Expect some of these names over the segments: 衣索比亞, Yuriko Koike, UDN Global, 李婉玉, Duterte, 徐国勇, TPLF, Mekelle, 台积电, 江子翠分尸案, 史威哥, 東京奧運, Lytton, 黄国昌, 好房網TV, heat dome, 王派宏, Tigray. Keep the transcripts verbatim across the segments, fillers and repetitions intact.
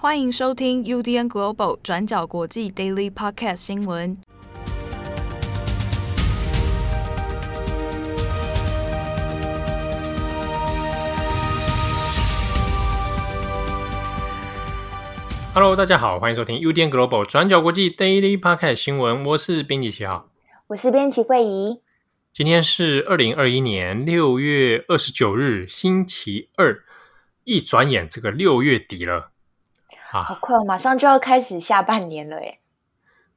欢迎收听 U D N Global 转角国际 Daily Podcast 新闻。Hello， 大家好，欢迎收听 U D N Global 转角国际 Daily Podcast 新闻，我是编辑齐浩，我是编辑惠仪。今天是二零二一年六月二十九日，星期二，一转眼这个六月底了。啊、好快、哦、马上就要开始下半年了耶。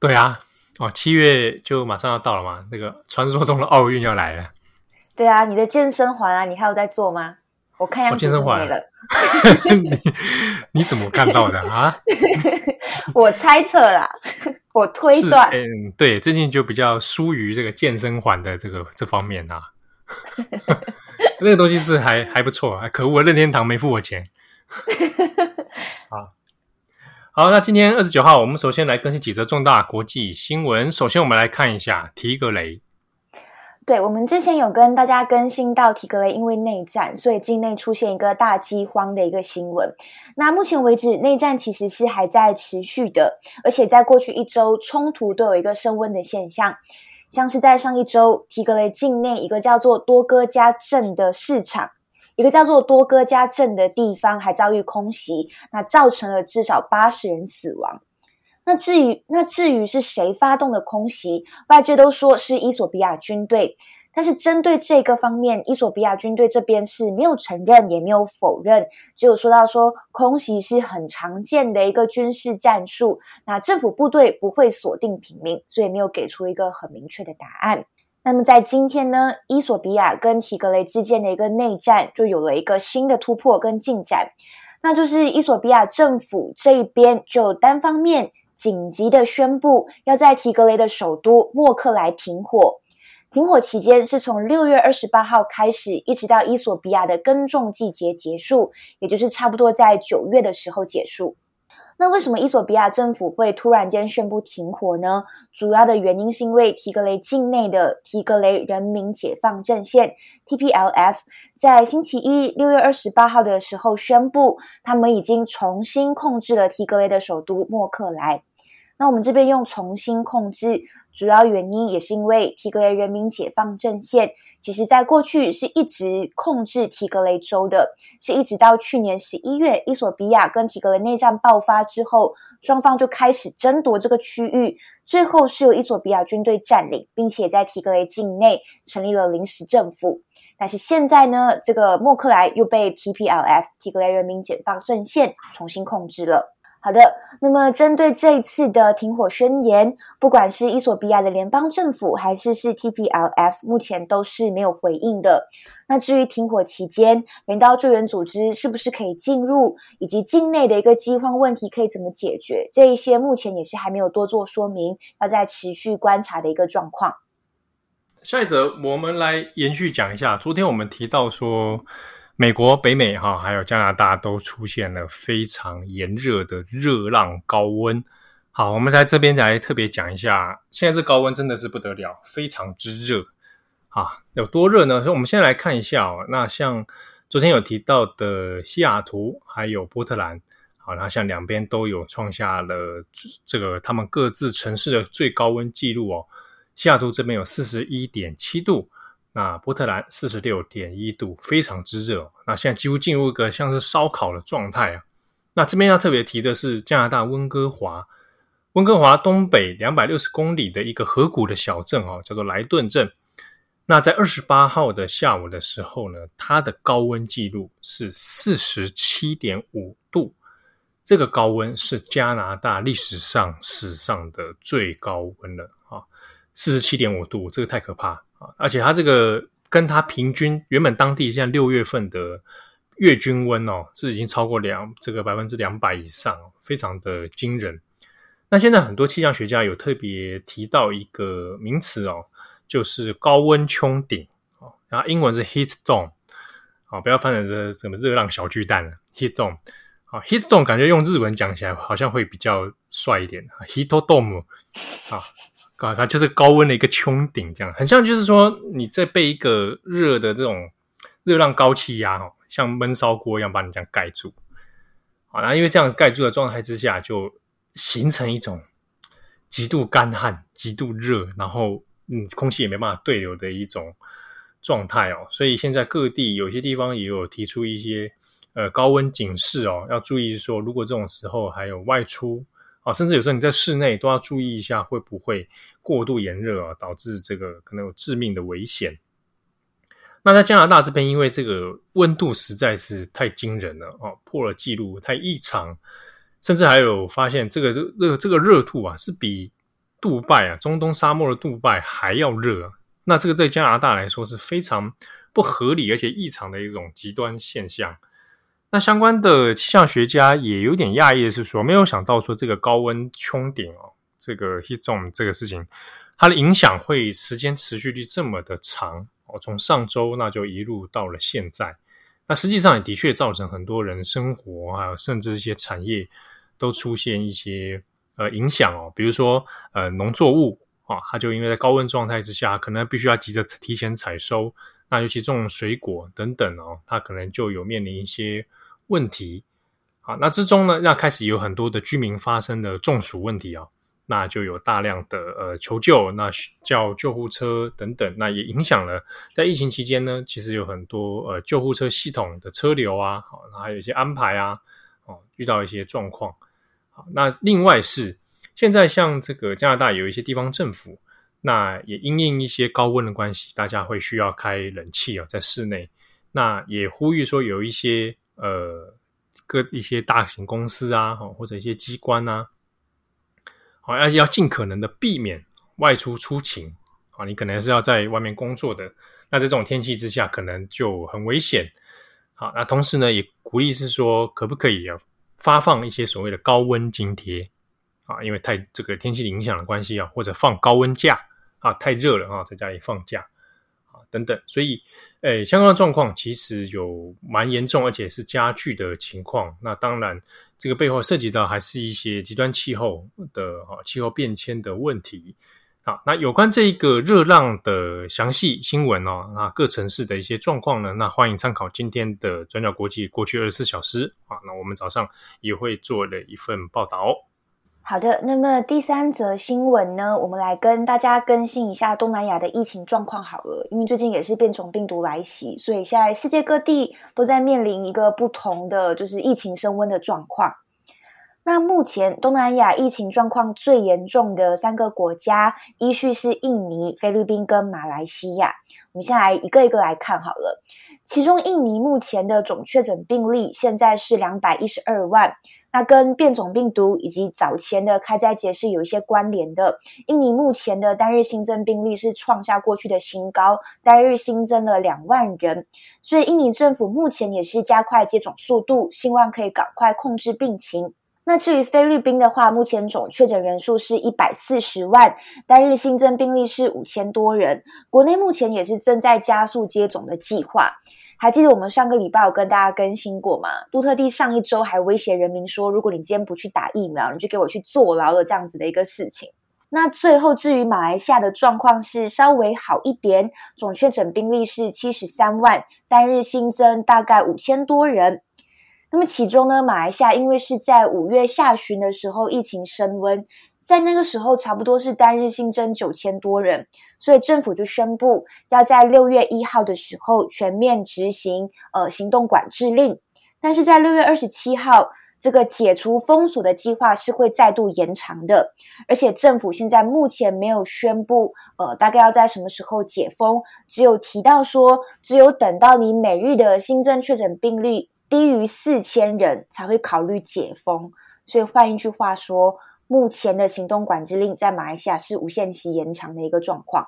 对啊，哦，七月就马上要到了嘛，那个传说中的奥运要来了。对啊，你的健身环啊，你还有在做吗？我看样子是没了。你, 你怎么看到的啊？我猜测啦，我推断。嗯，对，最近就比较疏于这个健身环的这个这方面啊。那个东西是还还不错，可恶的任天堂没付我钱。好。好，那今天二十九号我们首先来更新几则重大国际新闻。首先我们来看一下提格雷。对，我们之前有跟大家更新到提格雷因为内战，所以境内出现一个大饥荒的一个新闻。那目前为止内战其实是还在持续的，而且在过去一周冲突都有一个升温的现象。像是在上一周提格雷境内一个叫做多哥加镇的市场，一个叫做多哥加镇的地方还遭遇空袭，那造成了至少八十人死亡。那至于那至于是谁发动的空袭，外界都说是伊索比亚军队，但是针对这个方面，伊索比亚军队这边是没有承认也没有否认，只有说到说空袭是很常见的一个军事战术，那政府部队不会锁定平民，所以没有给出一个很明确的答案。那么在今天呢，伊索比亚跟提格雷之间的一个内战就有了一个新的突破跟进展，那就是伊索比亚政府这一边就单方面紧急的宣布要在提格雷的首都莫克莱停火，停火期间是从六月二十八号开始，一直到伊索比亚的耕种季节结束，也就是差不多在九月的时候结束。那为什么伊索比亚政府会突然间宣布停火呢？主要的原因是因为提格雷境内的提格雷人民解放阵线 T P L F 在星期一六月二十八号的时候宣布他们已经重新控制了提格雷的首都莫克莱。那我们这边用重新控制，主要原因也是因为提格雷人民解放阵线其实在过去是一直控制提格雷州的，是一直到去年十一月伊索比亚跟提格雷内战爆发之后，双方就开始争夺这个区域，最后是由伊索比亚军队占领，并且在提格雷境内成立了临时政府。但是现在呢，这个莫克莱又被 T P L F 提格雷人民解放阵线重新控制了。好的，那么针对这一次的停火宣言，不管是伊索比亚的联邦政府还是是 T P L F 目前都是没有回应的。那至于停火期间人道救援组织是不是可以进入，以及境内的一个饥荒问题可以怎么解决，这一些目前也是还没有多做说明，要再持续观察的一个状况。下一则我们来延续讲一下昨天我们提到说美国、北美还有加拿大都出现了非常炎热的热浪高温。好，我们在这边来特别讲一下，现在这高温真的是不得了，非常之热啊！有多热呢？所以我们先来看一下哦。那像昨天有提到的西雅图还有波特兰，好，那像两边都有创下了这个他们各自城市的最高温记录哦。西雅图这边有 四十一点七度，那波特兰 四十六点一度，非常之热、哦、那现在几乎进入一个像是烧烤的状态啊。那这边要特别提的是加拿大温哥华，温哥华东北两百六十公里的一个河谷的小镇哦，叫做莱顿镇。那在二十八号的下午的时候呢，它的高温记录是 四十七点五度，这个高温是加拿大历史上史上的最高温了啊， 四十七点五度，这个太可怕。而且它这个跟它平均原本当地现在六月份的月均温哦，是已经超过两这个 百分之两百 以上，非常的惊人。那现在很多气象学家有特别提到一个名词哦，就是高温穹顶哦，然后英文是 heat dome 哦，不要翻成这什么热浪小巨蛋 heat dome 哦 heat dome 感觉用日文讲起来好像会比较帅一点 heat dome 啊。它就是高温的一个穹顶，这样很像就是说你在被一个热的这种热浪高气压像闷烧锅一样把你这样盖住。啊，那因为这样盖住的状态之下，就形成一种极度干旱、极度热，然后嗯，空气也没办法对流的一种状态哦。所以现在各地有些地方也有提出一些呃高温警示哦，要注意说，如果这种时候还有外出啊，甚至有时候你在室内都要注意一下，会不会过度炎热啊，导致这个可能有致命的危险。那在加拿大这边，因为这个温度实在是太惊人了哦，破了纪录，太异常，甚至还有发现这个这个这个热度啊，是比杜拜啊，中东沙漠的杜拜还要热啊。那这个对加拿大来说是非常不合理而且异常的一种极端现象。那相关的气象学家也有点讶异的是说，没有想到说这个高温穹顶哦，这个 heat dome 这个事情，它的影响会时间持续率这么的长。从上周那就一路到了现在，那实际上也的确造成很多人生活啊，甚至一些产业都出现一些呃影响哦。比如说呃农作物啊，它就因为在高温状态之下，可能必须要急着提前采收，那尤其这种水果等等哦，它可能就有面临一些问题啊。那之中呢，那开始有很多的居民发生的中暑问题啊、哦。那就有大量的呃求救，那叫救护车等等，那也影响了在疫情期间呢，其实有很多呃救护车系统的车流啊，好、哦，还有一些安排啊，哦，遇到一些状况。好，那另外是现在像这个加拿大有一些地方政府，那也因应一些高温的关系，大家会需要开冷气哦，在室内，那也呼吁说有一些呃各一些大型公司啊，哦、或者一些机关啊。好，而且要尽可能的避免外出出勤啊，你可能是要在外面工作的，那在这种天气之下可能就很危险。好，那同时呢，也鼓励是说可不可以发放一些所谓的高温津贴啊，因为太这个天气影响的关系啊，或者放高温假啊，太热了啊，在家里放假啊等等。所以，诶，相关的状况其实有蛮严重，而且是加剧的情况。那当然。这个背后涉及到还是一些极端气候的气候变迁的问题。好，那有关这一个热浪的详细新闻哦，那各城市的一些状况呢，那欢迎参考今天的转角国际过去二十四小时啊，那我们早上也会做了一份报道哦。好的，那么第三则新闻呢，我们来跟大家更新一下东南亚的疫情状况好了，因为最近也是变种病毒来袭，所以现在世界各地都在面临一个不同的就是疫情升温的状况。那目前东南亚疫情状况最严重的三个国家，依序是印尼、菲律宾跟马来西亚。我们先来一个一个来看好了。其中印尼目前的总确诊病例现在是两百一十二万，那跟变种病毒以及早前的开斋节是有一些关联的。印尼目前的单日新增病例是创下过去的新高，单日新增了两万人，所以印尼政府目前也是加快接种速度，希望可以赶快控制病情。那至于菲律宾的话，目前总确诊人数是一百四十万，单日新增病例是五千多人，国内目前也是正在加速接种的计划。还记得我们上个礼拜有跟大家更新过吗？杜特地上一周还威胁人民说，如果你今天不去打疫苗，你就给我去坐牢了，这样子的一个事情。那最后至于马来西亚的状况是稍微好一点，总确诊病例是七十三万，单日新增大概五千多人。那么其中呢，马来西亚因为是在五月下旬的时候疫情升温，在那个时候差不多是单日新增九千多人，所以政府就宣布要在六月一号的时候全面执行呃行动管制令，但是在六月二十七号这个解除封锁的计划是会再度延长的，而且政府现在目前没有宣布呃大概要在什么时候解封，只有提到说只有等到你每日的新增确诊病例低于四千人才会考虑解封，所以换一句话说，目前的行动管制令在马来西亚是无限期延长的一个状况。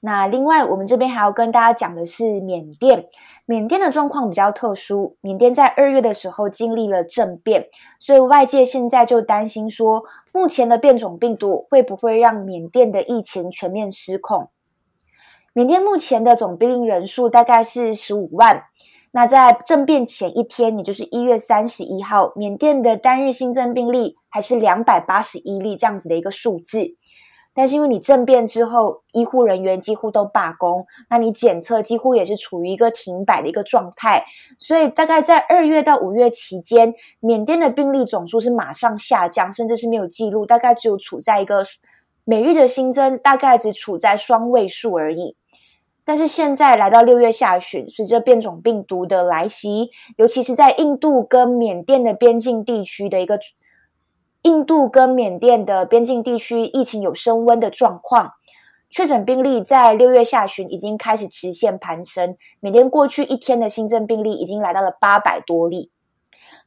那另外我们这边还要跟大家讲的是缅甸，缅甸的状况比较特殊，缅甸在二月的时候经历了政变，所以外界现在就担心说，目前的变种病毒会不会让缅甸的疫情全面失控。缅甸目前的总病例人数大概是十五万，那在政变前一天，也就是一月三十一号，缅甸的单日新增病例还是两百八十一例这样子的一个数字。但是因为你政变之后，医护人员几乎都罢工，那你检测几乎也是处于一个停摆的一个状态，所以大概在二月到五月期间，缅甸的病例总数是马上下降，甚至是没有记录，大概只有处在一个每日的新增大概只处在双位数而已。但是现在来到六月下旬，随着变种病毒的来袭，尤其是在印度跟缅甸的边境地区的一个印度跟缅甸的边境地区疫情有升温的状况，确诊病例在六月下旬已经开始直线攀升，缅甸过去一天的新增病例已经来到了八百多例。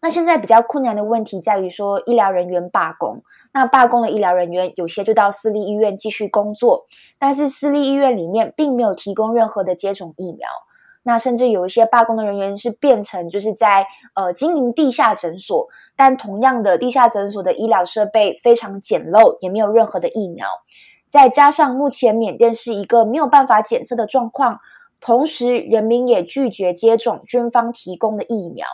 那现在比较困难的问题在于说医疗人员罢工，那罢工的医疗人员有些就到私立医院继续工作，但是私立医院里面并没有提供任何的接种疫苗，那甚至有一些罢工的人员是变成就是在呃经营地下诊所，但同样的地下诊所的医疗设备非常简陋，也没有任何的疫苗，再加上目前缅甸是一个没有办法检测的状况，同时人民也拒绝接种军方提供的疫苗，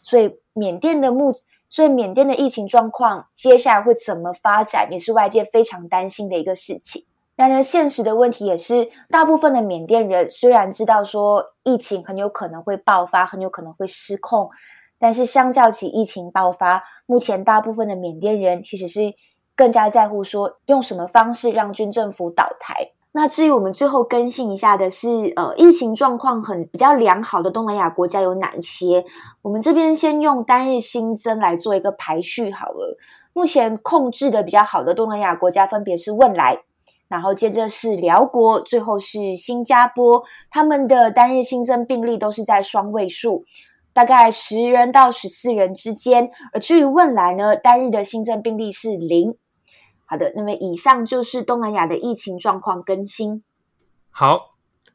所以缅甸的目，所以缅甸的疫情状况接下来会怎么发展，也是外界非常担心的一个事情。然而现实的问题也是，大部分的缅甸人虽然知道说疫情很有可能会爆发，很有可能会失控，但是相较起疫情爆发，目前大部分的缅甸人其实是更加在乎说用什么方式让军政府倒台。那至于我们最后更新一下的是呃，疫情状况很比较良好的东南亚国家有哪一些，我们这边先用单日新增来做一个排序好了。目前控制的比较好的东南亚国家分别是汶莱，然后接着是辽国，最后是新加坡，他们的单日新增病例都是在双位数，大概十人到十四人之间，而至于汶莱呢，单日的新增病例是零。好的，那么以上就是东南亚的疫情状况更新。好，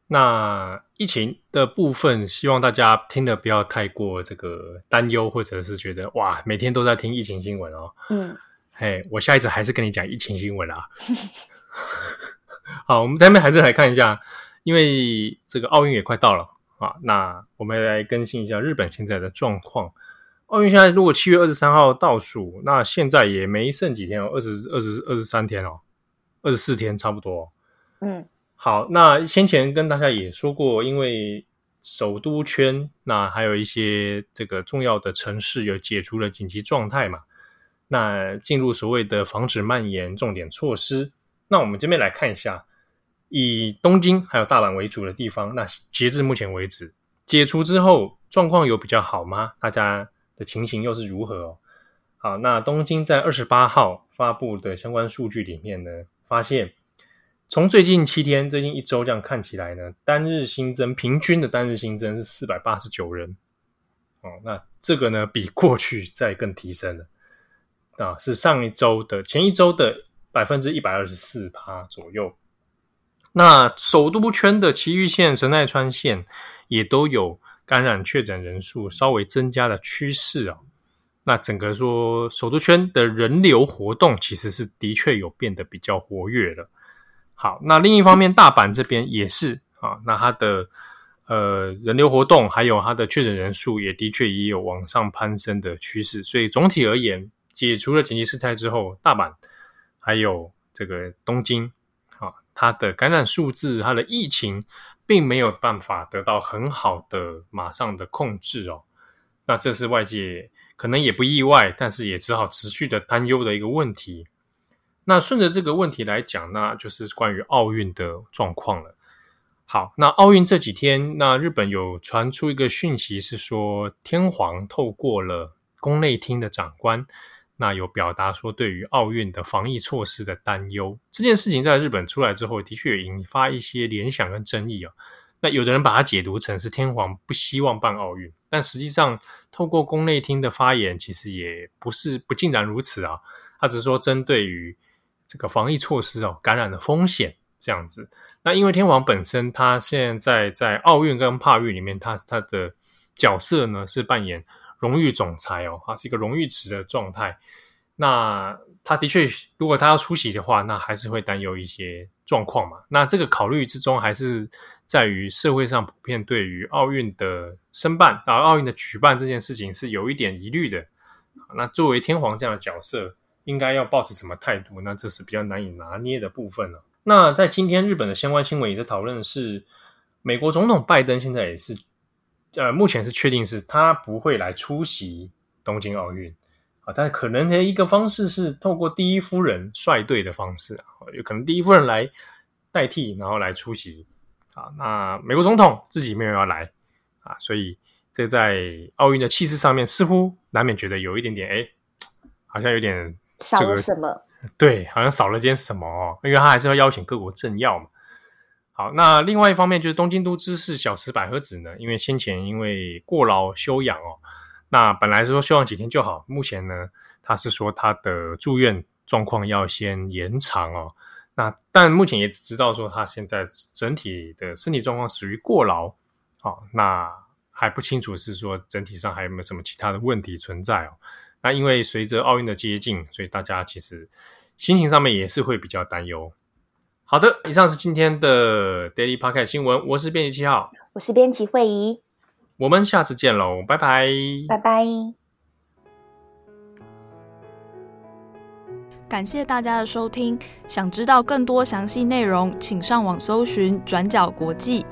那疫情的部分希望大家听的不要太过这个担忧，或者是觉得哇每天都在听疫情新闻哦。嗯，嘿，我下一次还是跟你讲疫情新闻啦。好，我们下面还是来看一下，因为这个奥运也快到了啊，那我们来更新一下日本现在的状况。奥运现在如果七月二十三号倒数，那现在也没剩几天哦 ,二十、二十、二十三天哦 ,二十四天差不多哦。嗯。好，那先前跟大家也说过，因为首都圈那还有一些这个重要的城市有解除了紧急状态嘛，那进入所谓的防止蔓延重点措施。那我们这边来看一下，以东京还有大阪为主的地方，那截至目前为止解除之后状况有比较好吗？大家的情形又是如何哦？好，那东京在二十八号发布的相关数据里面呢，发现从最近七天、最近一周这样看起来呢，单日新增平均的单日新增是四百八十九人哦，那这个呢比过去再更提升了啊，是上一周的前一周的 百分之一百二十四 左右。那首都圈的埼玉县、神奈川县也都有感染确诊人数稍微增加的趋势哦，那整个说首都圈的人流活动其实是的确有变得比较活跃了。好，那另一方面大阪这边也是啊，那它的呃人流活动还有它的确诊人数也的确也有往上攀升的趋势，所以总体而言解除了紧急事态之后，大阪还有这个东京啊，它的感染数字它的疫情并没有办法得到很好的马上的控制哦，那这是外界可能也不意外，但是也只好持续的担忧的一个问题。那顺着这个问题来讲，那就是关于奥运的状况了。好，那奥运这几天，那日本有传出一个讯息是说，天皇透过了宫内厅的长官，那有表达说对于奥运的防疫措施的担忧。这件事情在日本出来之后的确引发一些联想跟争议哦。那有的人把它解读成是天皇不希望办奥运，但实际上透过宫内厅的发言其实也不是不尽然如此啊，他只是说针对于这个防疫措施哦，感染的风险这样子。那因为天皇本身他现在在奥运跟帕运里面，他他的角色呢是扮演荣誉总裁哦，它是一个荣誉职的状态。那他的确，如果他要出席的话，那还是会担忧一些状况嘛。那这个考虑之中，还是在于社会上普遍对于奥运的申办、啊、奥运的举办这件事情是有一点疑虑的。那作为天皇这样的角色，应该要抱持什么态度，那这是比较难以拿捏的部分了、啊。那在今天日本的相关新闻也在讨论是美国总统拜登现在也是呃，目前是确定是他不会来出席东京奥运啊，但可能的一个方式是透过第一夫人率队的方式啊，有可能第一夫人来代替，然后来出席啊。那美国总统自己没有要来啊，所以这在奥运的气势上面，似乎难免觉得有一点点，哎，好像有点、这个、少了什么？对，好像少了点什么哦，因为他还是要邀请各国政要嘛。好，那另外一方面就是东京都知事小池百合子呢，因为先前因为过劳休养哦，那本来是说休养几天就好，目前呢，他是说他的住院状况要先延长哦。那但目前也只知道说他现在整体的身体状况属于过劳，好、哦，那还不清楚是说整体上还有没有什么其他的问题存在哦。那因为随着奥运的接近，所以大家其实心情上面也是会比较担忧。好的，以上是今天的 Daily Podcast 新闻，我是编辑七号，我是编辑惠仪，我们下次见喽，拜拜，拜拜。感谢大家的收听，想知道更多详细内容，请上网搜寻转角国际。